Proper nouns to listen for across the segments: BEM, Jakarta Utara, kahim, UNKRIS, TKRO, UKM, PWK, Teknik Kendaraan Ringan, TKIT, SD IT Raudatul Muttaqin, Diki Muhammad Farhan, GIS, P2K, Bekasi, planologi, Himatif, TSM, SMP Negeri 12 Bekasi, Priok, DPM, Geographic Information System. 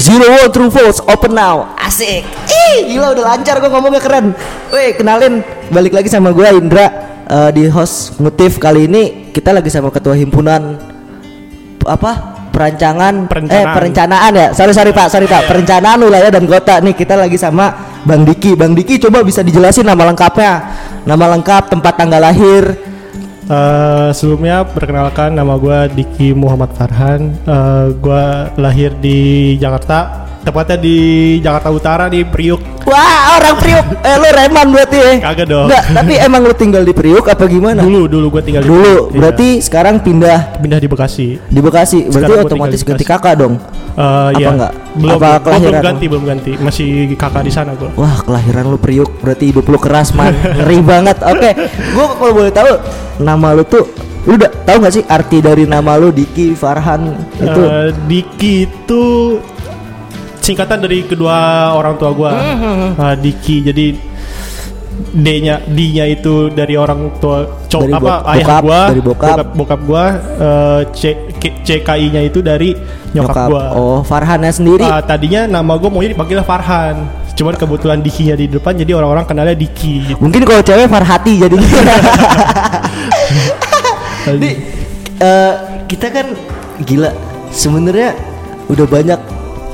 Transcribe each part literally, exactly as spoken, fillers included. Zero wall true false open now. Asik. Ih, gila udah lancar gua ngomongnya, keren. Woi, kenalin balik lagi sama gua Indra, uh, di host Mutif. Kali ini kita lagi sama ketua himpunan apa? Perancangan perencanaan. eh perencanaan ya. Sorry sorry Pak, sorry Pak. Perencanaan wilayah dan kota. Nih kita lagi sama Bang Diki. Bang Diki coba bisa dijelasin nama lengkapnya. Nama lengkap, tempat tanggal lahir. Uh, sebelumnya perkenalkan, nama gue Diki Muhammad Farhan. uh, Gue lahir di Jakarta, tepatnya di Jakarta Utara, di Priok. Wah, orang Priok. Eh, lu reman berarti ya? Kagak dong. Nggak, tapi emang lu tinggal di Priok apa gimana? Dulu, dulu gue tinggal di Dulu, Priok, berarti iya. Sekarang pindah Pindah di Bekasi. Di Bekasi, berarti sekarang otomatis ganti kakak dong? Uh, apa ya, enggak? Belum, apa kelahiran belum ganti, lo? belum ganti. Masih kakak di sana gua. Wah, kelahiran lu Priok, berarti hidup lu keras, man. Ngeri banget. Oke, okay. Gua kalau boleh tahu nama lu tuh, lu udah tahu enggak sih arti dari nama lu Diki Farhan itu? Uh, Diki itu singkatan dari kedua orang tua gua. Uh, Diki, jadi D-nya D-nya itu dari orang tua cowok dari apa bokap, ayah gua, dari bokap bokap, bokap gua. Uh, C, C K I-nya itu dari nyokap, nyokap gua. Oh, Farhannya sendiri. Uh, tadinya nama gua maunya dipanggil Farhan, cuman kebetulan Diki-nya di depan jadi orang-orang kenalnya Diki. Mungkin kalau cewek Farhati jadi. Di uh, kita kan gila. Sebenarnya udah banyak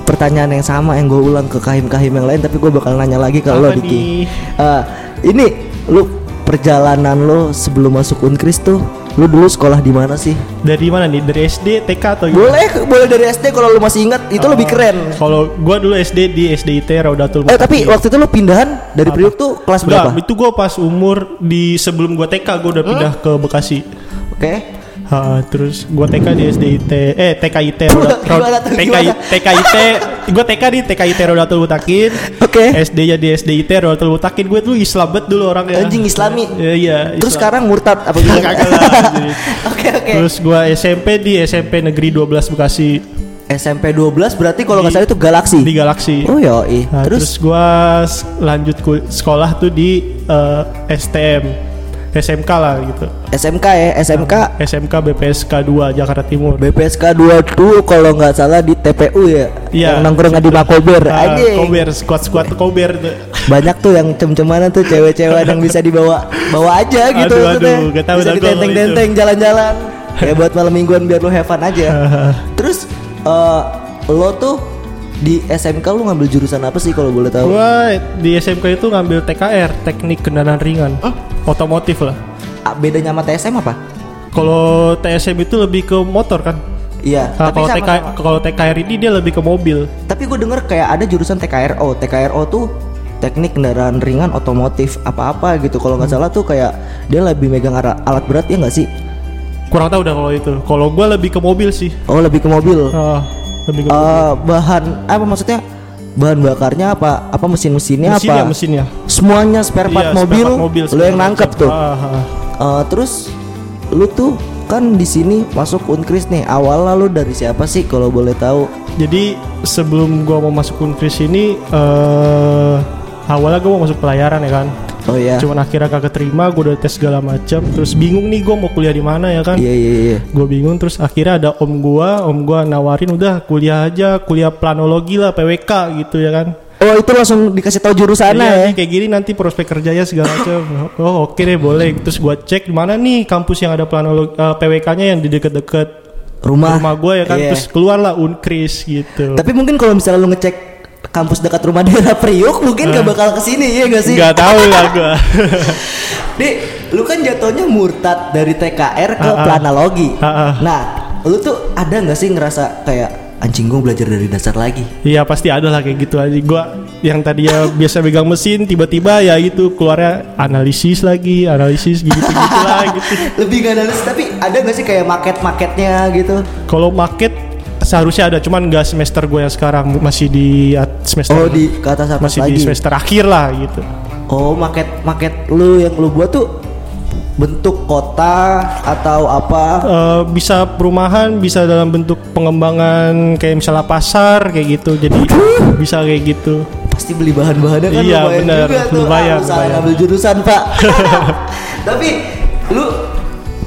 pertanyaan yang sama yang gue ulang ke kahim-kahim yang lain, tapi gue bakal nanya lagi ke lo, Diki. Uh, ini lu perjalanan lo sebelum masuk UNKRIS tuh, lu dulu sekolah di mana sih? Dari mana nih? Dari S D, T K atau gimana? Boleh, boleh dari S D kalau lu masih ingat, itu uh, lebih keren. Kalau gue dulu S D di S D I T Raudatul Muttaqin. Eh tapi waktu itu lu pindahan dari Priok tuh kelas berapa? Enggak, itu gue pas umur di sebelum gue T K gue udah pindah hmm? ke Bekasi. Oke. Okay. Uh, terus gue T K di S D I T eh TKIT TKIT gue TK di TKIT Raudatul Muttaqin. Oke. S D-nya di S D I T Raudatul Muttaqin. Gue tuh Islambet dulu orangnya. Anjing Islami. Iya. iya terus Islam. Sekarang murtad apa gimana? Oke oke. Terus gue S M P di S M P Negeri dua belas Bekasi. S M P dua belas berarti kalau nggak salah itu Galaksi. Di Galaksi. Oh ya. Nah, terus terus gue lanjut sekolah tuh di uh, S T M. S M K lah gitu. S M K ya, S M K. S M K B P S K dua Jakarta Timur. B P S K dua tuh kalau nggak salah di T P U ya. Iya. Yang nongkrong di Makober. Uh, Kober, squad-squad Kober. Banyak tuh yang cem-cemanan tuh cewek-cewek yang bisa dibawa bawa aja gitu. Aduh, aduh, gak tahu, bisa ditenteng-tenteng jalan-jalan. Ya buat malam mingguan biar lu have fun aja. Terus uh, lo tuh di S M K lu ngambil jurusan apa sih kalau boleh tahu? Gua di S M K itu ngambil T K R, Teknik Kendaraan Ringan. Huh? Otomotif lah. Bedanya sama T S M apa? Kalau T S M itu lebih ke motor kan? Iya. Nah, kalau T K kalau T K R ini dia lebih ke mobil. Tapi gue denger kayak ada jurusan T K R O. T K R O tuh Teknik Kendaraan Ringan Otomotif apa-apa gitu. Kalau nggak hmm. salah tuh kayak dia lebih megang alat berat ya nggak sih? Kurang tahu dah kalau itu. Kalau gue lebih ke mobil sih. Oh lebih ke mobil. Uh. Uh, bahan apa maksudnya bahan bakarnya apa apa mesin-mesinnya, mesinnya, apa mesinnya semuanya spare part, iya, mobil, spare part mobil lo yang nangkep tuh. uh, uh, terus lu tuh kan di sini masuk UNKRIS nih, awalnya lu dari siapa sih kalau boleh tahu? Jadi sebelum gua mau masuk UNKRIS ini uh, awalnya gua mau masuk pelayaran ya kan. Oh iya. Cuman akhirnya kagak terima, gue udah tes segala macam, terus bingung nih gue mau kuliah di mana ya kan? Iya iya iya. Gue bingung, terus akhirnya ada om gue, om gue nawarin udah kuliah aja, kuliah planologi lah, P W K gitu ya kan? Oh itu langsung dikasih tahu jurusannya ya? Iya, kayak gini nanti prospek kerjanya segala macam. Oh oke okay deh boleh. Terus gue cek mana nih kampus yang ada planologi uh, P W K-nya yang di deket-deket rumah rumah gue ya kan? Iya. Terus keluarlah UNKRIS gitu. Tapi mungkin kalau misalnya lu ngecek kampus dekat rumah daerah Priok mungkin uh, gak bakal kesini ya gak sih? Gak tahu lah gue. Di, lu kan jatuhnya murtad dari T K R ke uh-uh. planologi. Uh-uh. Nah, lu tuh ada nggak sih ngerasa kayak anjing gue belajar dari dasar lagi? Iya pasti ada lah kayak gitu aja. Gue yang tadinya biasa megang mesin tiba-tiba ya gitu keluarnya analisis lagi, analisis gitu-gitu lah gitu. Lebih nggak analisis tapi ada nggak sih kayak market-marketnya gitu? Kalau market seharusnya ada, cuman gak semester gue yang sekarang, masih di semester oh, di, ke atas atas masih lagi. Di semester akhir lah gitu. Oh market-market lu yang lu buat tuh bentuk kota atau apa? Uh, bisa perumahan, bisa dalam bentuk pengembangan kayak misalnya pasar kayak gitu, jadi bisa kayak gitu. Pasti beli bahan-bahannya kan iya, lumayan bener, juga tuh lumayan, ah, lu salah ngambil jurusan pak. Tapi lu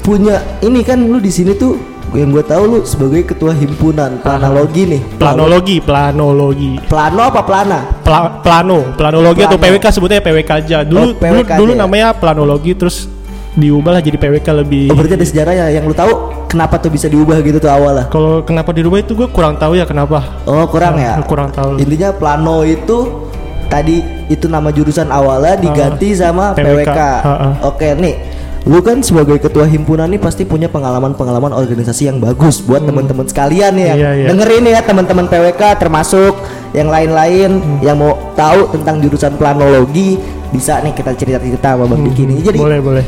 punya ini kan, lu di sini tuh yang gue tahu lu sebagai ketua himpunan planologi nih. Planologi, planologi. Plano apa plana? Pla, plano, planologi plano. Atau P W K sebutnya P W K aja. Dulu oh, P W K dulu, dulu ya? Namanya planologi terus diubah lah jadi P W K lebih. Oh, berarti ada sejarahnya yang lu tahu kenapa tuh bisa diubah gitu tuh awalnya? Kalau kenapa dirubah itu gue kurang tahu ya kenapa. Oh, kurang nah, ya? Kurang tahu. Intinya plano itu tadi itu nama jurusan awalnya diganti uh, sama P W K. P W K. Uh, uh. Oke, nih. Lu kan sebagai ketua himpunan nih pasti punya pengalaman-pengalaman organisasi yang bagus buat hmm. teman-teman sekalian ya. Iya, iya. Dengerin ya teman-teman P W K termasuk yang lain-lain hmm. yang mau tahu tentang jurusan planologi bisa nih kita cerita-cerita sama Bang Diki nih. Jadi boleh, boleh.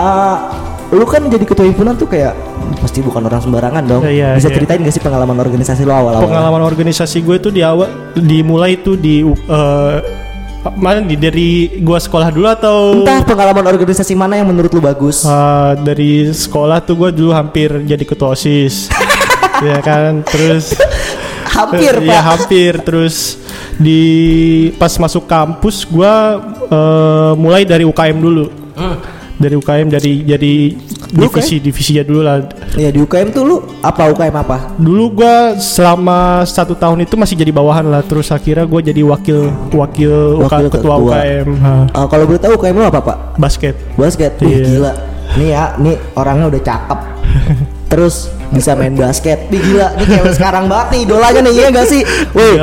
Uh, lu kan jadi ketua himpunan tuh kayak pasti bukan orang sembarangan dong. Iya, bisa iya. ceritain gak sih pengalaman organisasi lu awal-awal? Pengalaman organisasi gue tuh di awal dimulai tuh di uh, mana di dari gua sekolah dulu atau entah pengalaman organisasi mana yang menurut lu bagus? Uh, dari sekolah tuh gua dulu hampir jadi ketua OSIS. Ya kan, terus hampir ter- Pak. Ya hampir terus di pas masuk kampus gua uh, mulai dari U K M dulu. Uh. Dari U K M dari jadi divisi U K M? Divisinya dulu lah. Iya di U K M tuh lu apa U K M apa? Dulu gua selama satu tahun itu masih jadi bawahan lah. Terus akhirnya gua jadi wakil wakil, wakil U K, ketua U K M. Uh, kalau boleh tahu U K M lu apa pak? Basket. Basket. Wih, yeah. Gila. Nih ya, nih orangnya udah cakep. Terus bisa main basket. Nih gila. Nih kayak sekarang banget nih idolanya nih ya nggak sih? Wih.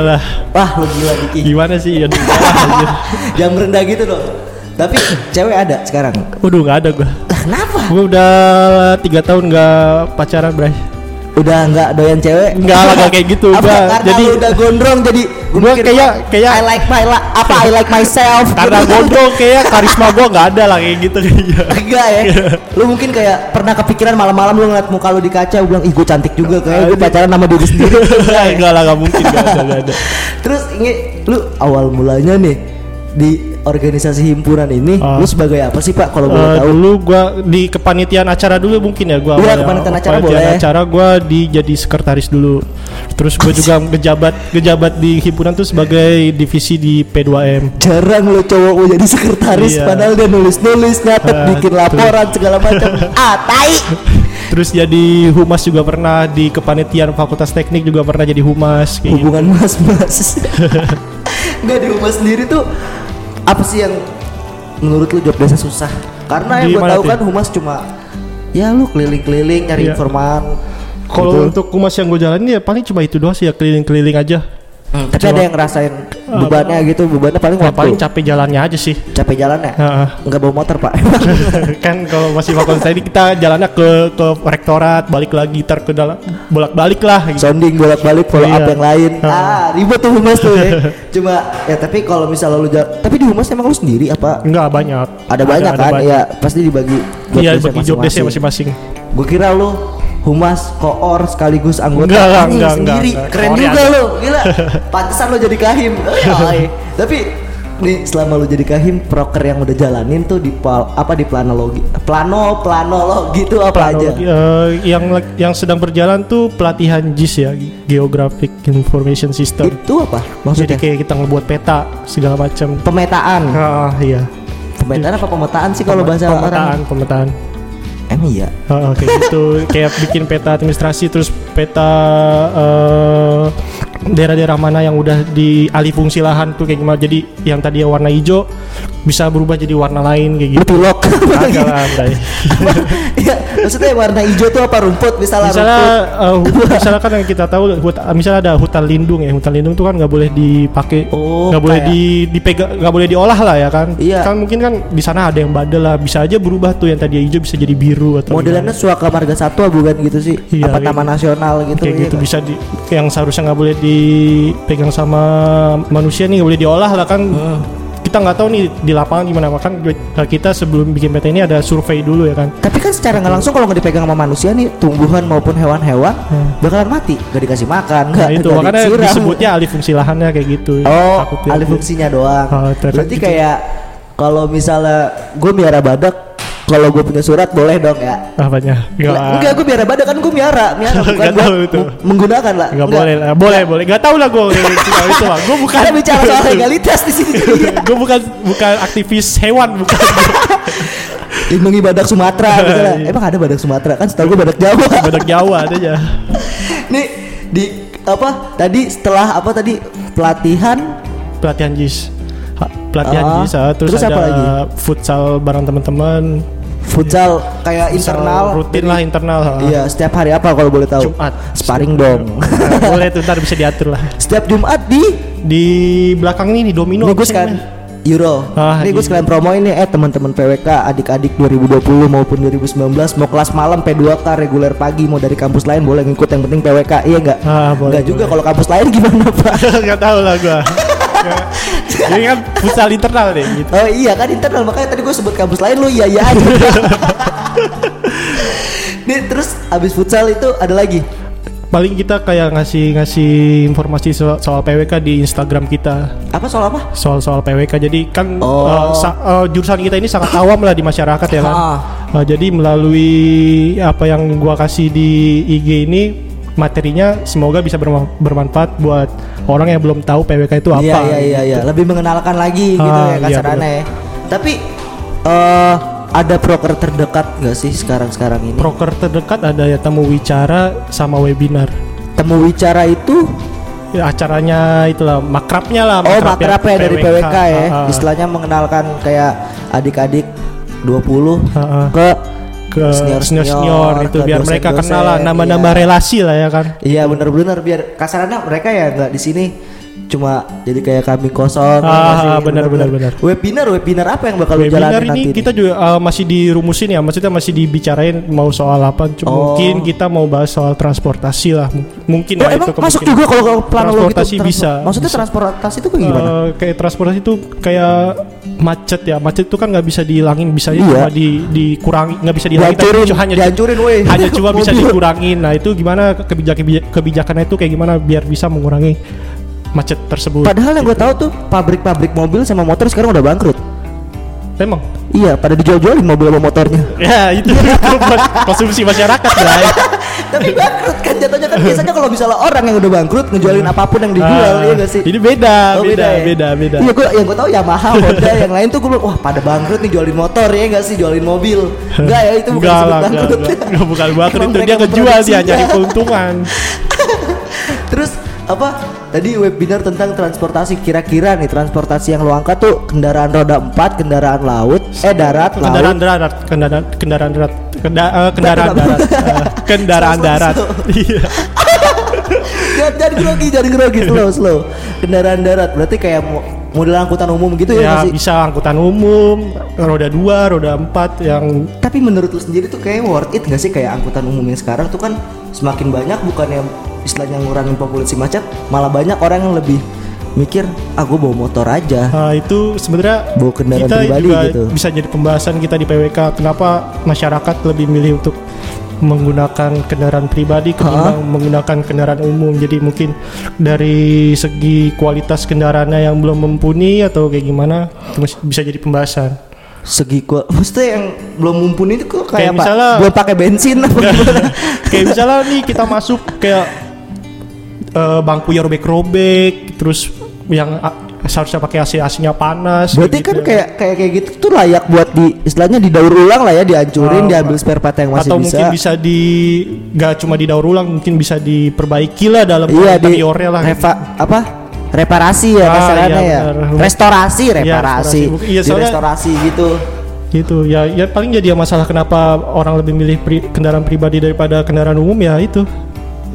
Wah lu gila Diki. Gimana sih? Ya, jangan merendah gitu dong. Tapi cewek ada sekarang? Waduh gak ada gue. Lah kenapa? Gue udah tiga tahun gak pacaran bray. Udah gak doyan cewek? Enggak lah gak kayak gitu. Apa karena jadi, lu udah gondrong jadi gue kayak kayak I like my la- apa I like myself. Karena gondrong kayak karisma gue gak ada lah kayak gitu. Enggak ya? Lu mungkin kayak pernah kepikiran malam-malam lu ngeliat muka lu di kaca lu bilang ih gue cantik juga kayak gue pacaran sama diri sendiri. Enggak lah gak mungkin gak ada, gak ada. Terus ini lu awal mulanya nih di organisasi himpunan ini uh, lu sebagai apa sih Pak kalau uh, boleh tahu? Dulu gua di kepanitiaan acara dulu mungkin ya gua. Iya, kepanitiaan acara boleh. Kepanitiaan acara gua di jadi sekretaris dulu. Terus gua juga ngejabat ngejabat di himpunan tuh sebagai divisi di P dua M. Jarang lo cowok gua jadi sekretaris iya. Padahal dia nulis-nulis, nyatet, uh, bikin laporan tuh. Segala macam. Ah, tai. Terus jadi humas juga pernah di kepanitiaan Fakultas Teknik juga pernah jadi humas kayak hubungan gitu. Mas-mas. Enggak di humas sendiri tuh apa sih yang menurut lu job desa susah? Karena yang gue tahu kan humas cuma ya lu keliling-keliling nyari iya. Informan. Kalau gitu. Untuk humas yang gue jalanin ya paling cuma itu doang sih ya keliling-keliling aja. Hmm, tapi cuma ada yang ngerasain bebannya uh, gitu, bebannya paling waktu. Paling capek jalannya aja sih. Capek jalannya? Uh-uh. Nggak bawa motor pak? Kan kalau masih fakultas ini kita jalannya ke ke rektorat, balik lagi tar ke dalam, bolak-balik lah. Gitu. Sounding bolak-balik, follow iya. Up yang lain. Uh-huh. Ah ribet tuh humas tuh. Ya. Cuma ya tapi kalau misalnya lu jalan, tapi di humas emang lu sendiri apa? Enggak banyak. Ada, ada banyak ada kan? Banyak. Ya pasti dibagi. Iya bagi job desk masing-masing. Gue kira lu humas, koor sekaligus anggota enggak, ini enggak, sendiri enggak, enggak. Keren koor juga lo, gila. Pantesan lo jadi kahim. Tapi nih selama lo jadi kahim, proker yang udah jalanin tuh di pal, apa di planologi, plano planologi itu apa planologi, aja? Uh, yang yang sedang berjalan tuh pelatihan G I S ya, Geographic Information System. Itu apa? Maksudnya? Jadi kayak kita ngebuat peta segala macam. Pemetaan. Ah iya. Pemetaan apa pemetaan sih kalau bahasa pemetaan, orang? Pemetaan, pemetaan. Emang iya? Oh, kayak gitu, kayak bikin peta administrasi terus peta uh, daerah-daerah mana yang udah dialih fungsi lahan tuh kayak gimana. Jadi yang tadi warna hijau bisa berubah jadi warna lain kayak gitu. Pilok. Agak lah. Iya, maksudnya warna hijau tuh apa rumput misalnya? Misalnya, rumput. Uh, misalnya kan yang kita tahu, misalnya ada hutan lindung ya. Hutan lindung tuh kan nggak boleh dipakai, nggak oh, boleh di, dipegang, nggak boleh diolah lah ya kan? Iya. Kan mungkin kan di sana ada yang badal lah, bisa aja berubah tuh yang tadi hijau bisa jadi biru. Modelannya Suaka Marga Satwa bukan gitu sih iya, apa Taman iya. Nasional gitu kayak ya gitu kan? Bisa di, yang seharusnya gak boleh dipegang sama manusia nih gak boleh diolah lah kan uh. Kita gak tahu nih di lapangan gimana kan kita sebelum bikin peta ini ada survei dulu ya kan. Tapi kan secara gak langsung kalau gak dipegang sama manusia nih tumbuhan maupun hewan-hewan hmm. bakalan mati gak dikasih makan gak, nah itu gak makanya disiram. Disebutnya alih fungsi lahannya kayak gitu. Oh alih fungsinya doang oh, berarti gitu. Kayak kalau misalnya gue miara badak kalau gue punya surat boleh dong ya? Apanya? Enggak, gue biara badak kan gue miara, miara bukan gue m- menggunakan lah. Enggak boleh lah, boleh boleh. Gak tau lah gue itu lah. Gue bukan karena bicara soal legalitas di sini. Gue bukan bukan aktivis hewan bukan. lindungi badak Sumatera gitu lah. Emang ada badak Sumatera kan? Setahu gue badak Jawa. Badak Jawa ada ya. Nih di apa tadi setelah apa tadi pelatihan pelatihan JIS. Pelatihan uh, JIS terus, terus ada apa lagi? Futsal bareng teman-teman. Futsal ya. Kayak futsal internal rutin lah internal. Iya, setiap hari apa kalau boleh tahu? Jumat. Sparring dong. Nah, boleh tuh ntar bisa diatur lah. Setiap Jumat di di belakang nih di Domino. Bagus kan? Ini. Euro. Ah, ini gue sekalian promo ini eh teman-teman P W K adik-adik dua ribu dua puluh maupun dua ribu sembilan belas mau kelas malam P dua K reguler pagi mau dari kampus lain boleh ngikut yang penting P W K iya enggak? Ah, enggak juga kalau kampus lain gimana, Pak? Enggak tahu lah gua. Jadi kan futsal internal deh gitu. Oh iya kan internal makanya tadi gue sebut kampus lain lu iya iya aja. Nih terus abis futsal itu ada lagi. Paling kita kayak ngasih-ngasih informasi soal, soal P W K di Instagram kita. Apa soal apa? Soal-soal P W K. Jadi kan oh. uh, sa- uh, jurusan kita ini sangat awam lah di masyarakat ya kan. Uh, jadi melalui apa yang gua kasih di I G ini materinya semoga bisa berma- bermanfaat buat orang yang belum tahu P W K itu apa. Iya iya iya, iya. Gitu. Lebih mengenalkan lagi gitu uh, ya kasarannya iya, ya. Tapi uh, ada proker terdekat nggak sih sekarang-sekarang ini? Proker terdekat ada ya temu wicara sama webinar. Temu wicara itu ya, acaranya itulah makrabnya lah. Oh makrabnya, makrabnya P W K, dari P W K ya. Uh, uh. Istilahnya mengenalkan kayak adik-adik dua puluh uh, uh. ke ke senior-senior, senior itu biar dosen, mereka dosen, kenal lah, nambah-nambah iya. relasi lah ya kan. Iya benar-benar biar kasarannya mereka ya nggak di sini. Cuma jadi kayak kami kosong ah, benar-benar benar. Webinar webinar apa yang bakal webinar jalanin ini nanti? Kita ini? Juga uh, masih dirumusin ya, maksudnya masih dibicarain mau soal apa? Oh. Mungkin kita mau bahas soal transportasi lah. Mungkin oh, ya itu kemungkinan. Masuk juga kalau planologi transportasi itu, bisa. Trans- maksudnya bisa. Transportasi itu kayak gimana? Uh, kayak transportasi itu kayak macet ya. Macet itu kan enggak bisa dihilangin, bisa aja iya. cuma di dikurangi, enggak bisa dihilangin tapi hanya dihancurin weh. Hanya cuma bisa dikurangin. Nah, itu gimana kebijakan kebijakannya itu kayak gimana biar bisa mengurangi macet tersebut. Padahal yang gitu. Gue tahu tuh pabrik-pabrik mobil sama motor sekarang udah bangkrut. Emang? Iya, pada dijual-jualin mobil sama motornya. Ya itu konsumsi masyarakat lah. Ya. Tapi bangkrut kan jatuhnya kan biasanya kalau misalnya orang yang udah bangkrut ngejualin apapun yang dijual ah, ya nggak sih? Ini beda, oh, beda, beda, ya? beda, beda. Iya, gue yang gue tahu Yamaha, Honda, yang lain tuh gue wah pada bangkrut nih jualin motor ya nggak sih, jualin mobil. Enggak ya itu bukan lah, bangkrut. Enggak bukan bangkrut itu dia ngejual dia nyari keuntungan. Terus apa? Tadi webinar tentang transportasi kira-kira nih transportasi yang lo angkat tuh kendaraan roda empat, kendaraan laut, eh darat, kendaraan laut. Darat, kendaraan kendaraan darat, kenda, uh, kendaraan darat, uh, kendaraan darat. Iya. Jadi grogi, jadi grogi slow slow. Kendaraan darat berarti kayak model angkutan umum gitu ya? Ya masih? Bisa angkutan umum, roda dua, roda empat yang. Tapi menurut lo sendiri tuh kayak worth it nggak sih kayak angkutan umum yang sekarang tuh kan semakin banyak bukannya istilahnya ngurangin populasi macet, malah banyak orang yang lebih mikir, ah gue bawa motor aja. Nah, itu sebenarnya bawa kendaraan pribadi gitu. Bisa jadi pembahasan kita di P W K. Kenapa masyarakat lebih milih untuk menggunakan kendaraan pribadi ketimbang huh? menggunakan kendaraan umum? Jadi mungkin dari segi kualitas kendaraannya yang belum mumpuni atau kayak gimana, bisa jadi pembahasan. Segi kuat, maksudnya yang belum mumpuni itu kok kayak, kayak misalnya belum pakai bensin apa gimana? Kayak misalnya nih kita masuk kayak Uh, bangku ya robek-robek, terus yang uh, seharusnya pakai A C-A C-nya panas. Berarti gitu. Kan kayak kayak kayak gitu tuh layak buat di istilahnya didaur ulang lah ya, dihancurin, uh, diambil spare part yang masih atau bisa. Atau mungkin bisa di nggak cuma didaur ulang, mungkin bisa diperbaiki lah dalam iya, interiornya lah. Iya, gitu. Apa? Reparasi ya ah, masalahnya iya, ya. Restorasi, reparasi, ya, restorasi. Iya, di restorasi gitu. Gitu ya, ya paling jadi masalah kenapa orang lebih milih pri, kendaraan pribadi daripada kendaraan umum ya itu.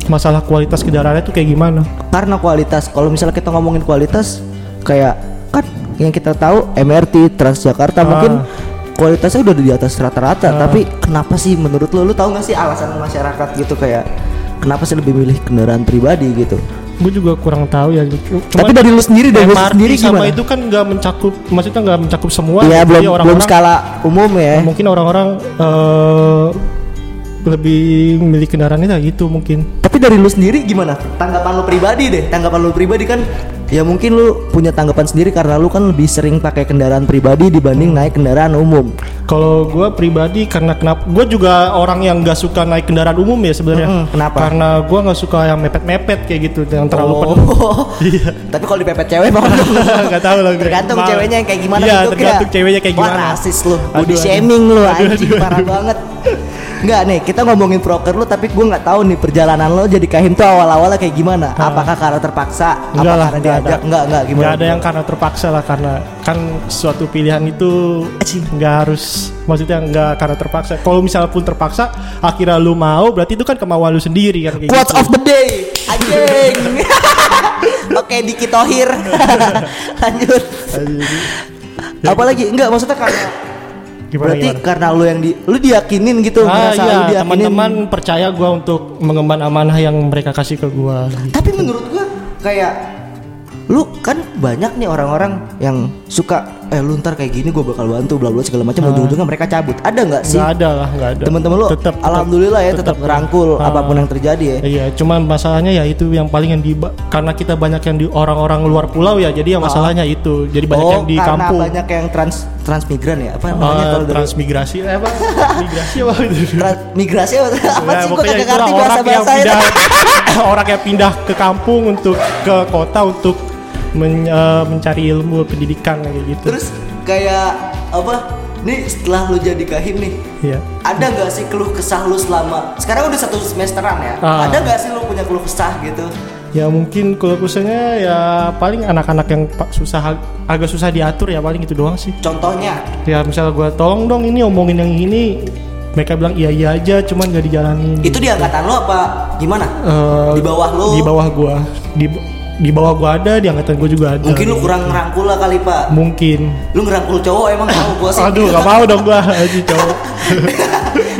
Masalah kualitas kendaraannya itu kayak gimana? Karena kualitas, kalau misalnya kita ngomongin kualitas kayak kan yang kita tahu M R T, Transjakarta ah. mungkin kualitasnya udah di atas rata-rata ah. Tapi kenapa sih menurut lo, lo tahu gak sih alasan masyarakat gitu kayak kenapa sih lebih milih kendaraan pribadi gitu? Gue juga kurang tahu ya. Cuma tapi dari lu sendiri, dari lu sendiri gimana? Sama itu kan nggak mencakup, maksudnya nggak mencakup semua. Iya belum, belum skala umum ya. Mungkin orang-orang uh, lebih milih kendaraannya kayak gitu mungkin. Tapi dari lu sendiri gimana? Tanggapan lu pribadi deh. Tanggapan lu pribadi kan Ya mungkin lu punya tanggapan sendiri karena lu kan lebih sering pakai kendaraan pribadi dibanding naik kendaraan umum. Kalau gue pribadi karena kenapa? Gue juga orang yang nggak suka naik kendaraan umum ya sebenarnya. Mm-hmm. Kenapa? Karena gue nggak suka yang mepet-mepet kayak gitu yang terlalu oh. penuh. Iya. Tapi kalau dipepet cewek mau nggak tahu lah. Tergantung malah. Ceweknya yang kayak gimana. Iya. Tergantung ceweknya kayak gimana. Wah, rasis lu. Body shaming lu. Anjing parah banget. Enggak nih, kita ngomongin proker lu tapi gue nggak tahu nih perjalanan lo jadi kahim tuh awal-awalnya kayak gimana? Hmm. Apakah karena terpaksa? Enggak apa lah, karena diajak? Enggak, enggak gimana? Enggak ada yang karena terpaksa lah, karena kan suatu pilihan itu enggak harus, maksudnya enggak karena terpaksa. Kalau misalnya pun terpaksa, akhirnya lu mau, berarti itu kan kemauan lu sendiri kan kayak Quotes gitu. Of the day. Anjing. Oke, Diki Tohir. Lanjut. Ya. Apalagi enggak maksudnya karena Gimana, berarti gimana? Karena lu yang di, lu diyakinin gitu, ah, merasa iya, lu diyakinin. Teman-teman percaya gue untuk mengemban amanah yang mereka kasih ke gue. Tapi menurut gue kayak lu kan banyak nih orang-orang yang suka eh lu ntar kayak gini gue bakal bantu bla bla segala macam, ah. ujung-ujungnya mereka cabut. Ada nggak sih? Nggak ada lah, nggak ada. Teman-teman lu tetap, alhamdulillah tetap, ya tetap ngerangkul ah, apapun yang terjadi ya. Iya, cuman masalahnya ya itu yang paling yang di karena kita banyak yang di orang-orang luar pulau ya, jadi ya masalahnya ah. itu jadi banyak oh, yang di kampung. Karena banyak yang trans transmigran ya apa namanya uh, kalau transmigrasi dari... apa migrasi apa itu transmigrasi apa, apa nah, sih gue kagak ngerti bahasa-bahasa itu orang yang pindah ke kampung untuk ke kota untuk men, uh, mencari ilmu pendidikan kayak gitu. Terus kayak apa nih setelah lu jadi kahim nih yeah. ada nggak sih keluh kesah lu selama sekarang udah satu semesteran ya uh. ada nggak sih lu punya keluh kesah gitu? Ya mungkin kalau khususnya ya paling anak-anak yang susah agak susah diatur ya paling itu doang sih. Contohnya? Ya misalnya gue tolong dong ini omongin yang ini, mereka bilang iya iya aja cuman gak dijalanin. Itu di angkatan lo apa gimana? Uh, di bawah lo? Di bawah gue, di di bawah gue ada, di angkatan gue juga ada. Mungkin lo kurang ngerangkul lah kali pak. Mungkin. Lo ngerangkul cowok emang mau gue sih? Aduh gak mau dong gue aja cowok.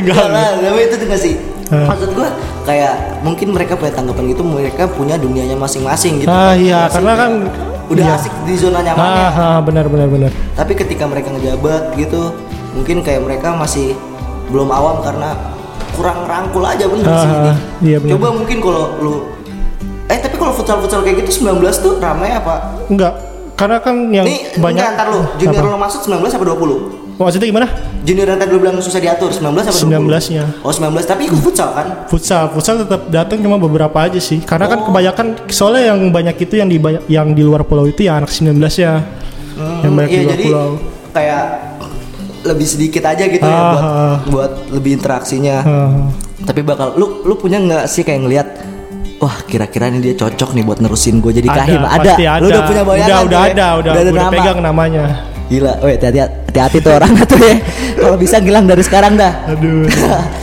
Gak lah, tapi itu juga sih. Maksud gue kayak mungkin mereka punya tanggapan gitu, mereka punya dunianya masing-masing gitu. Ah kan? Iya, masing karena kan udah iya. asik di zona nyamannya. Ah, ah benar benar benar. Tapi ketika mereka ngejabat gitu, mungkin kayak mereka masih belum awam karena kurang rangkul aja bener ah, sih ini. Iya, bener. Coba mungkin kalau lu Eh, tapi kalau futsal-futsal kayak gitu sembilan belas tuh ramai apa? Enggak. Karena kan yang nih, banyak Nih, entar lu junior apa? Lu masuk sembilan belas apa dua puluh? Maksudnya gimana? Junior yang tadi lu bilang susah diatur, sembilan belas apa dua puluh? sembilan belas-nya. Oh, sembilan belas, tapi ikut futsal kan? Futsal, futsal tetap datang cuma beberapa aja sih. Karena oh. kan kebanyakan soalnya yang banyak itu yang di yang di luar pulau itu ya anak sembilan belas-nya. Hmm, yang banyak iya, di luar jadi, pulau. Kayak lebih sedikit aja gitu ah, ya buat ah, buat lebih interaksinya. Ah, tapi bakal lu lu punya enggak sih kayak ngelihat wah kira-kira ini dia cocok nih buat nerusin gue jadi kahim? Ada, ada. Lu udah punya bayangan? Udah, udah ya? ada, udah, udah, udah nama. Pegang namanya. Gila, weh hati-hati tuh orang tuh ya. Kalau bisa ngilang dari sekarang dah. Aduh.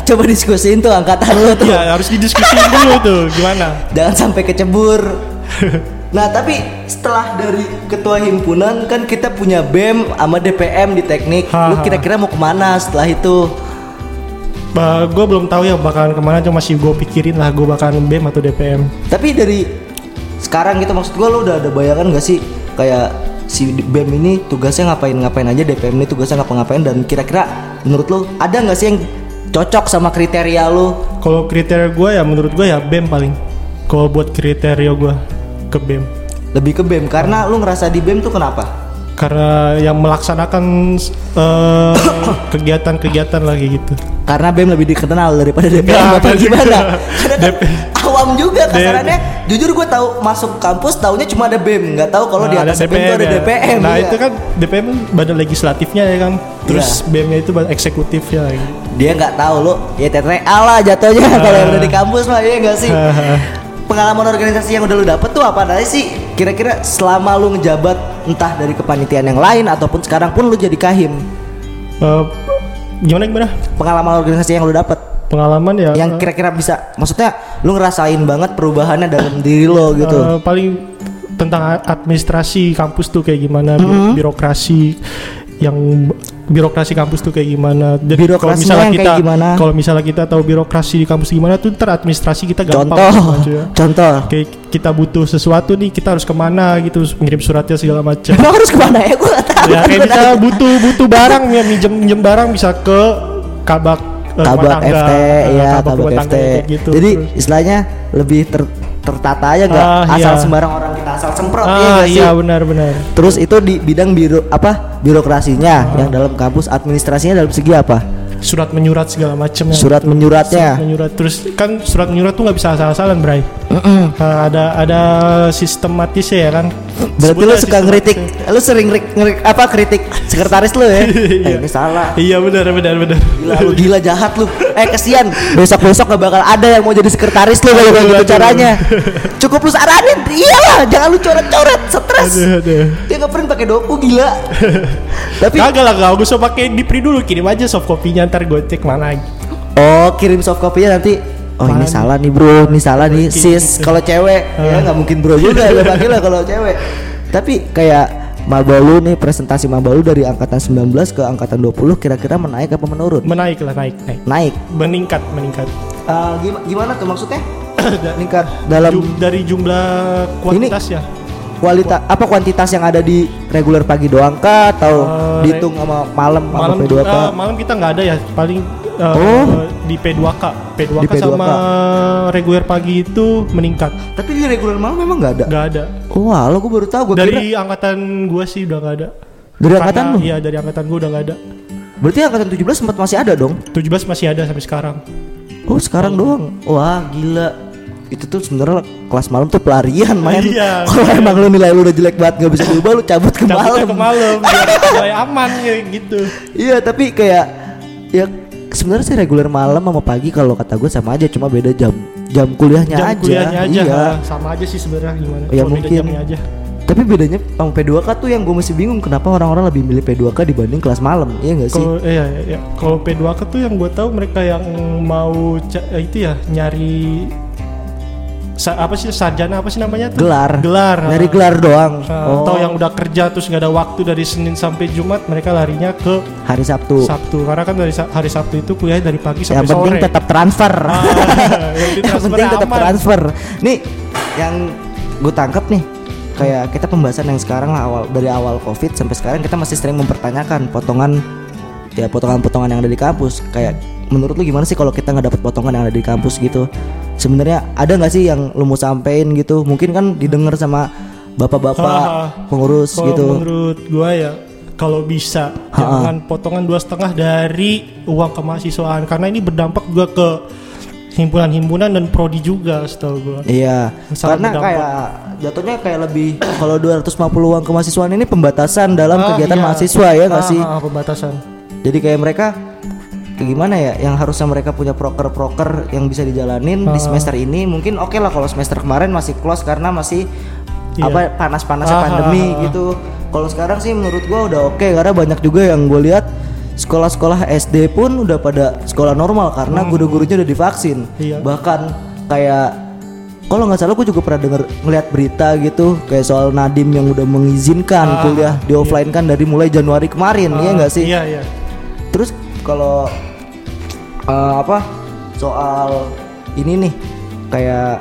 Coba diskusiin tuh angkatan lu tuh. Ya harus didiskusiin dulu tuh gimana. Jangan sampai kecebur. Nah tapi setelah dari ketua himpunan kan kita punya B E M sama D P M di teknik. Ha, lu kira-kira mau kemana setelah itu? Bah, gue belum tahu ya bakalan kemana, cuma masih gue pikirin lah gue bakalan B E M atau D P M. Tapi dari sekarang gitu maksud gue lu udah ada bayangan gak sih kayak si B E M ini tugasnya ngapain-ngapain aja, D P M ini tugasnya ngapa-ngapain, dan kira-kira menurut lo ada gak sih yang cocok sama kriteria lo? Kalau kriteria gue ya menurut gue ya B E M paling. Kalau buat kriteria gue ke B E M, lebih ke B E M, karena lo ngerasa di B E M tuh kenapa? Karena yang melaksanakan uh, kegiatan-kegiatan lagi gitu. Karena B E M lebih dikenal daripada D P M nah, atau gimana? Karena D P M awam juga kasarannya. D- jujur gue tahu masuk kampus taunya cuma ada B E M, nggak tahu kalau nah, di atas B E M itu ada D P M. Nah ya. Itu kan D P M badan legislatifnya ya kan. Terus yeah. B E M-nya itu badan eksekutifnya. Dia nggak tahu lo ya T T A lah jatuhnya uh, kalau udah di kampus mah ya nggak sih. Uh, Pengalaman organisasi yang udah lu dapet tuh apa aja sih? Kira-kira selama lu ngejabat entah dari kepanitiaan yang lain ataupun sekarang pun lu jadi kahim. Uh, gimana gimana? Pengalaman organisasi yang lu dapet? Pengalaman ya yang kira-kira bisa maksudnya lu ngerasain banget perubahannya dalam diri lo gitu. Uh, paling tentang administrasi kampus tuh kayak gimana, mm-hmm. birokrasi yang birokrasi kampus tuh kayak gimana. Jadi kalau misalnya kita kalau misalnya kita tahu birokrasi di kampus gimana tuh ntar administrasi kita gampang. Contoh aja. Contoh kayak kita butuh sesuatu nih kita harus kemana gitu, ngirim suratnya segala macam. Emang harus kemana ya gue nggak tahu. Ya kayak misalnya butuh butuh barang ya minjem minjem barang bisa ke kabak Kabak F T ya, kabak F T. Gitu. Jadi istilahnya lebih ter, tertata aja, nggak ah, asal iya. sembarang orang kita asal semprot ah, ya iya benar-benar. Terus itu di bidang biro apa birokrasinya ah. yang dalam kampus, administrasinya dalam segi apa? Surat menyurat segala macam. Surat menyuratnya. Surat menyurat. Terus kan surat menyurat tuh nggak bisa asal-asalan, Bray. Uh, ada ada sistematisnya ya kan. Berarti lu suka ngeritik, lu sering ngerik apa kritik sekretaris lu ya? eh, ini salah. Iya benar benar benar. Gila lu, gila jahat lu. Eh kesian. Besok-besok nggak bakal ada yang mau jadi sekretaris lu kalau kayak gitu caranya. Cukup lu saranin, iyalah jangan lu coret-coret, stres. Aduh, aduh. Dia ngeprint pakai doku gila. Tapi kagak lah, gak usah pakai dipri dulu, kirim aja soft copy-nya ntar gue cek mana. Oh, kirim soft copy-nya nanti. Oh, mana ini nih? Salah nih, Bro. Ini salah nih, sis. Kalau cewek, ya enggak mungkin Bro juga ya panggil lah kalau cewek. Tapi kayak maba lu nih, presentasi maba lu dari angkatan sembilan belas ke angkatan dua puluh kira-kira menaik apa menurun? Menaik lah, naik, naik. Naik. Meningkat, meningkat. Uh, gimana tuh maksudnya? Meningkat dalam Jum, dari jumlah kuantitas ini, ya. Kualitas apa kuantitas yang ada di reguler pagi doang kah atau uh, dihitung sama malam malam P dua K? Kita, malam kita nggak ada ya paling uh, oh. di P dua K P dua K sama reguler pagi itu meningkat. Tapi di reguler malam memang nggak ada. Nggak ada. Wah, lo gue baru tahu. Gue dari kira. angkatan gue sih udah nggak ada. Dari Karena, angkatan lo? Iya dari angkatan gue udah nggak ada. Berarti angkatan tujuh belas sempat masih ada dong? tujuh belas masih ada sampai sekarang. Oh sekarang oh. doang? Wah gila. Itu tuh sebenarnya kelas malam tuh pelarian main. Iya, kalau iya. emang lu nilai lu udah jelek banget nggak bisa diubah lu cabut ke malam. Cabut ke malam. Kayak aman ya gitu. Iya tapi kayak ya sebenarnya sih reguler malam sama pagi kalau kata gue sama aja cuma beda jam jam kuliahnya jam aja. Jam kuliahnya aja. Iya. Sama aja sih sebenarnya gimana. Ya mungkin. Beda jamnya aja. Tapi bedanya sama P dua K tuh yang gue masih bingung kenapa orang-orang lebih milih P dua K dibanding kelas malam, iya nggak sih? Kalo, iya, iya. Kalau P dua K tuh yang gue tahu mereka yang mau ca- itu ya nyari Sa- apa sih sarjana apa sih namanya tuh? Gelar. Gelar. Dari gelar doang. Uh, oh. Atau yang udah kerja terus nggak ada waktu dari Senin sampai Jumat mereka larinya ke hari Sabtu. Sabtu karena kan dari sa- hari Sabtu itu kuliah dari pagi sampai sore. Yang penting tetap transfer. Ah, yang penting tetap transfer. Nih yang gue tangkap nih kayak kita pembahasan yang sekarang lah awal dari awal COVID sampai sekarang kita masih sering mempertanyakan potongan ya potongan-potongan yang ada di kampus kayak. Menurut lu gimana sih kalau kita nggak dapat potongan yang ada di kampus gitu? Sebenarnya ada nggak sih yang lu mau sampein gitu? Mungkin kan didengar sama bapak-bapak pengurus kalo gitu. Menurut gua ya kalau bisa Ha-ha. jangan potongan dua setengah dari uang kemahasiswaan karena ini berdampak juga ke himpunan-himpunan dan prodi juga setahu gua. Iya. Sangat karena berdampak. Kayak jatuhnya kayak lebih kalau dua ratus lima puluh uang kemahasiswaan ini pembatasan dalam ah, kegiatan iya. mahasiswa ya nggak ah, sih? Ah, pembatasan. Jadi kayak mereka gimana ya yang harusnya mereka punya proker-proker yang bisa dijalanin uh. di semester ini mungkin oke okay lah kalau semester kemarin masih close karena masih yeah. apa panas-panasnya ah, pandemi ah, ah, gitu. Kalau sekarang sih menurut gue udah oke okay, karena banyak juga yang gue lihat sekolah-sekolah S D pun udah pada sekolah normal karena hmm. guru-gurunya udah divaksin. Yeah. Bahkan kayak kalau nggak salah gue juga pernah denger ngeliat berita gitu kayak soal Nadim yang udah mengizinkan ah, kuliah di offline kan yeah. dari mulai Januari kemarin ah, ya nggak sih? Iya yeah, iya. Yeah. Terus kalau uh, apa soal ini nih kayak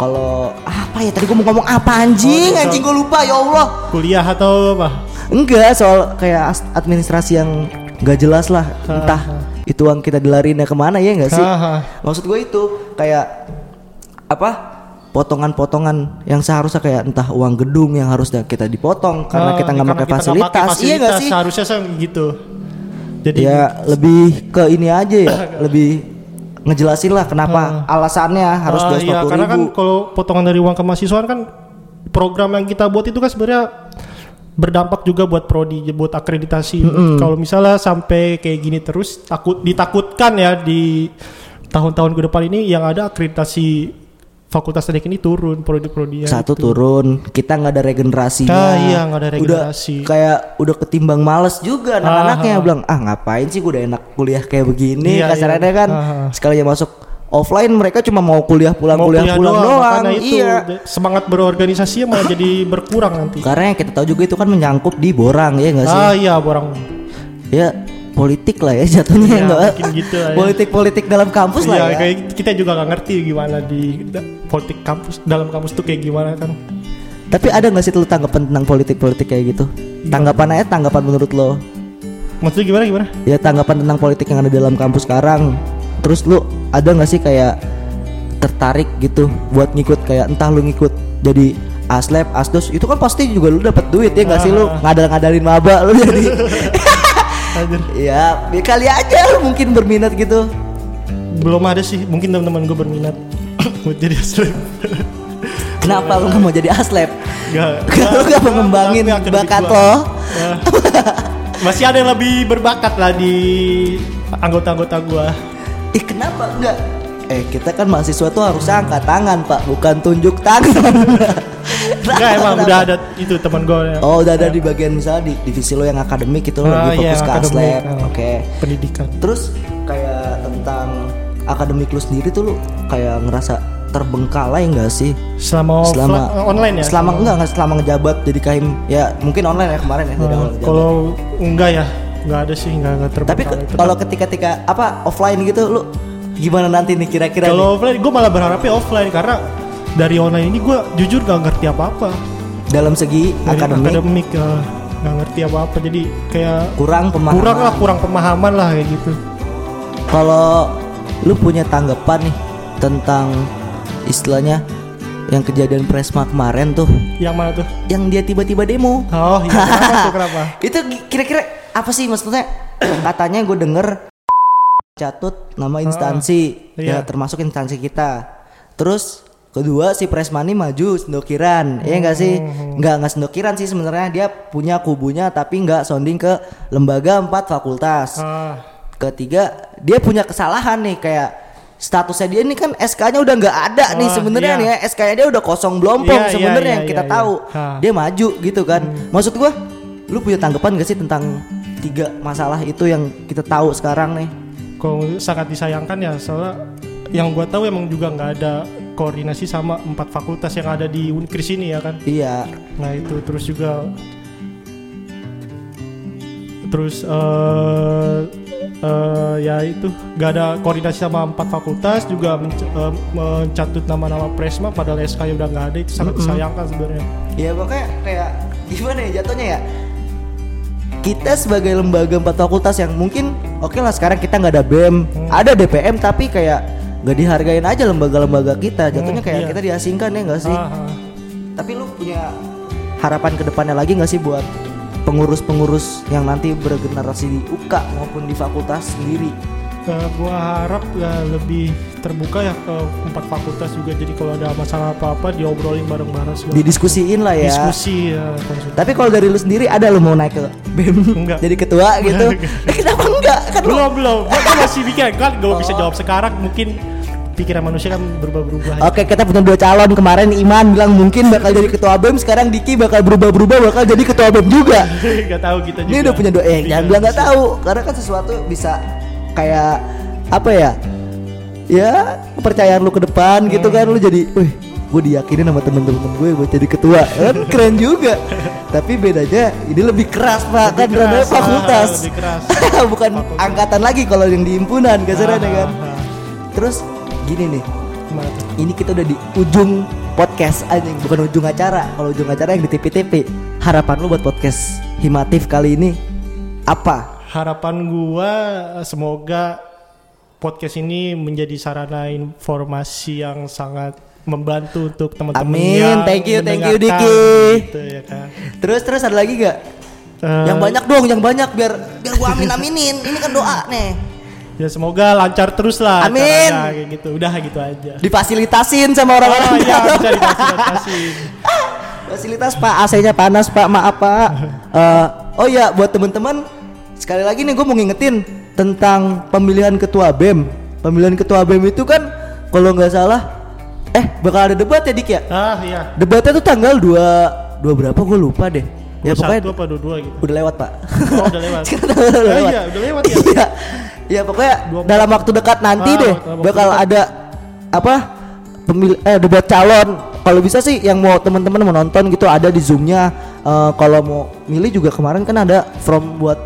kalau apa ya tadi gue mau ngomong apa anjing oh, anjing gue lupa ya Allah kuliah atau apa enggak soal kayak administrasi yang nggak jelas lah ha, entah ha. itu uang kita dilariinnya kemana ya nggak sih ha, ha. maksud gue itu kayak apa potongan-potongan yang seharusnya kayak entah uang gedung yang harusnya kita dipotong karena ha, kita nggak pakai fasilitas. fasilitas iya nggak sih seharusnya gitu. Jadi ya lebih ke ini aja ya, lebih ngejelasin lah kenapa uh, alasannya harus dua ratus lima puluh ribu. Iya, karena kan kalau potongan dari uang kemahasiswaan kan program yang kita buat itu kan sebenarnya berdampak juga buat prodi, buat akreditasi. Mm-hmm. Kalau misalnya sampai kayak gini terus, takut ditakutkan ya di tahun-tahun ke depan ini yang ada akreditasi fakultas teknik ini turun prodi-prodinya satu gitu. Turun kita nggak ada regenerasinya nah, iya, gak ada regenerasi. Udah kayak udah ketimbang males juga anak-anaknya aha. bilang ah ngapain sih gue udah enak kuliah kayak begini iya, kasarnya iya. kan sekalinya masuk offline mereka cuma mau kuliah pulang mau kuliah, kuliah pulang doang, doang. Itu, iya semangat berorganisasi malah jadi berkurang nanti karena yang kita tahu juga itu kan menyangkut di borang ya nggak sih ah iya borang ya politik lah ya jatuhnya ya, enggak gitu ya. Politik-politik dalam kampus ya, lah ya kayak kita juga gak ngerti gimana di politik kampus dalam kampus tuh kayak gimana kan tapi ada gak sih lo tanggapan tentang politik-politik kayak gitu gimana? Tanggapan aja tanggapan menurut lo maksudnya gimana gimana ya tanggapan tentang politik yang ada dalam kampus sekarang terus lo ada gak sih kayak tertarik gitu buat ngikut kayak entah lo ngikut jadi Aslab, Asdos itu kan pasti juga lu dapat duit ya nggak sih lu ngadar-ngadarin maba lu jadi ya kali aja lu mungkin berminat gitu. Belum ada sih, mungkin teman-teman gue berminat buat jadi Aslab. Kenapa lu nggak mau jadi Aslab? Gak, lu nggak mengembangin bakat lo? Masih ada yang lebih berbakat lah di anggota-anggota gue. Ih kenapa enggak? Eh kita kan mahasiswa tuh harus angkat tangan pak, bukan tunjuk tangan. Enggak emang kenapa? Udah ada itu teman gue. Oh udah ada ya. Di bagian misalnya di divisi lo yang akademik itu lo ah, lebih fokus ya, ke aslab. Oke okay. Pendidikan. Terus kayak tentang akademik lo sendiri tuh lo kayak ngerasa terbengkalai enggak sih selama selama flag, online ya selama enggak enggak selama ngejabat jadi kahim ya mungkin online ya kemarin ya uh, tidak kalau enggak ya enggak ada sih enggak enggak terbengkalai. Tapi kalau ketika-ketika apa offline gitu lu gimana nanti nih kira-kira? Kalau offline gue malah berharapnya offline karena dari online ini gue jujur enggak ngerti apa-apa dalam segi dari akademik akademik uh, gak ngerti apa-apa jadi kayak kurang pemahaman kurang lah kurang pemahaman lah kayak gitu. Kalau lu punya tanggapan nih tentang istilahnya yang kejadian Presma kemarin tuh. Yang mana tuh? Yang dia tiba-tiba demo. Oh iya kenapa tuh kenapa? Itu kira-kira apa sih maksudnya? Katanya gue denger catut nama instansi oh, iya. Ya termasuk instansi kita. Terus kedua si Presma ini maju sendokiran. Iya hmm. gak sih? Gak, gak sendokiran sih sebenarnya. Dia punya kubunya tapi gak sounding ke lembaga empat fakultas ah. Ketiga dia punya kesalahan nih kayak statusnya dia ini kan S K-nya udah nggak ada oh, nih sebenarnya iya. Nih ya S K-nya dia udah kosong blompong iya, sebenarnya iya, iya, yang kita iya, tahu iya. Dia maju gitu kan hmm. Maksud gua lu punya tanggapan nggak sih tentang tiga masalah itu yang kita tahu sekarang nih? Kok sangat disayangkan ya soalnya yang gua tahu emang juga nggak ada koordinasi sama empat fakultas yang ada di UNKRIS ini ya kan iya nah itu terus juga terus uh, Uh, ya itu gak ada koordinasi sama empat fakultas juga menc- uh, mencatut nama-nama Presma padahal S K-nya udah gak ada. Itu sangat mm-hmm. disayangkan sebenarnya. Ya pokoknya kayak gimana ya jatuhnya ya kita sebagai lembaga empat fakultas yang mungkin oke okay lah sekarang kita gak ada B E M hmm. ada D P M tapi kayak gak dihargain aja lembaga-lembaga kita jatuhnya kayak hmm, iya. Kita diasingkan ya gak sih? Aha. Tapi lu punya harapan kedepannya lagi gak sih buat pengurus-pengurus yang nanti bergenerasi di U K maupun di fakultas sendiri? Uh, gua harap ya lebih terbuka ya ke empat fakultas juga jadi kalau ada masalah apa-apa diobrolin bareng-bareng segala. Didiskusiin lah ya. Diskusi ya. Konsultasi. Tapi kalau dari lu sendiri ada lu mau naik ke B E M jadi ketua gitu? Nah, kenapa enggak? Kan belum belum. Gua masih mikir kan gua oh. bisa jawab sekarang mungkin pikiran manusia kan berubah-berubah. Oke, okay, kita punya dua calon kemarin Iman bilang mungkin bakal jadi ketua B E M, sekarang Diki bakal berubah-berubah bakal jadi ketua B E M juga. Enggak tahu kita juga. Ini udah punya dua eh jangan bilang enggak tahu karena kan sesuatu bisa kayak apa ya? Ya, kepercayaan lu ke depan hmm. gitu kan lu jadi, wih, gue diyakinin sama temen-temen gue buat jadi ketua. Kan keren juga. Tapi bedanya ini lebih keras Pak, kan namanya fakultas. Bukan fakultas. Angkatan lagi kalau yang di himpunan, keserannya ah, kan. Ah. Terus gini nih, ini kita udah di ujung podcast anjing, bukan ujung acara. Kalau ujung acara yang di T P T P. Harapan lu buat podcast Himatif kali ini apa? Harapan gua semoga podcast ini menjadi sarana informasi yang sangat membantu untuk teman-teman. Amin, thank you, thank you Diki gitu, ya kan? Terus terus ada lagi gak? Uh, yang banyak dong, yang banyak biar biar gua amin-aminin. Ini kan doa nih. Ya semoga lancar terus lah. Amin. Caranya, gitu. Udah gitu aja. Difasilitasin sama orang-orang. Oh, iya, bisa difasilitasin. Fasilitas Pak, A C-nya panas Pak, maaf Pak. Uh, oh iya, buat teman-teman sekali lagi nih gue mau ngingetin tentang pemilihan ketua B E M. Pemilihan ketua B E M itu kan kalau nggak salah, eh bakal ada debat ya Dik ya? Ah iya. Debatnya tuh tanggal dua dua berapa gue lupa deh. Ya pokoknya dua apa dua gitu. Udah lewat Pak. Oh, udah lewat. udah lewat. Ya, ya, udah lewat ya. Iya. Ya pokoknya dua puluh dalam waktu dekat nanti ah, deh bakal dekat. Ada apa pemil- eh, debat calon. Kalau bisa sih yang mau teman-teman mau nonton gitu ada di Zoom-nya. Uh, kalau mau milih juga kemarin kan ada form buat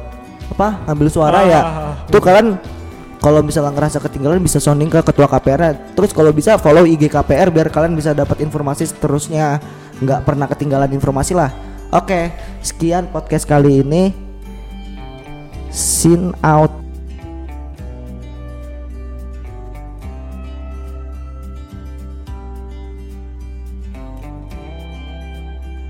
apa ngambil suara ah, ya. Ah, Tuh ah, kalian kalau misalnya ngerasa ketinggalan bisa sounding ke ketua K P R. Terus kalau bisa follow I G K P R biar kalian bisa dapat informasi seterusnya. Nggak pernah ketinggalan informasi lah. Oke, sekian podcast kali ini. Sign out.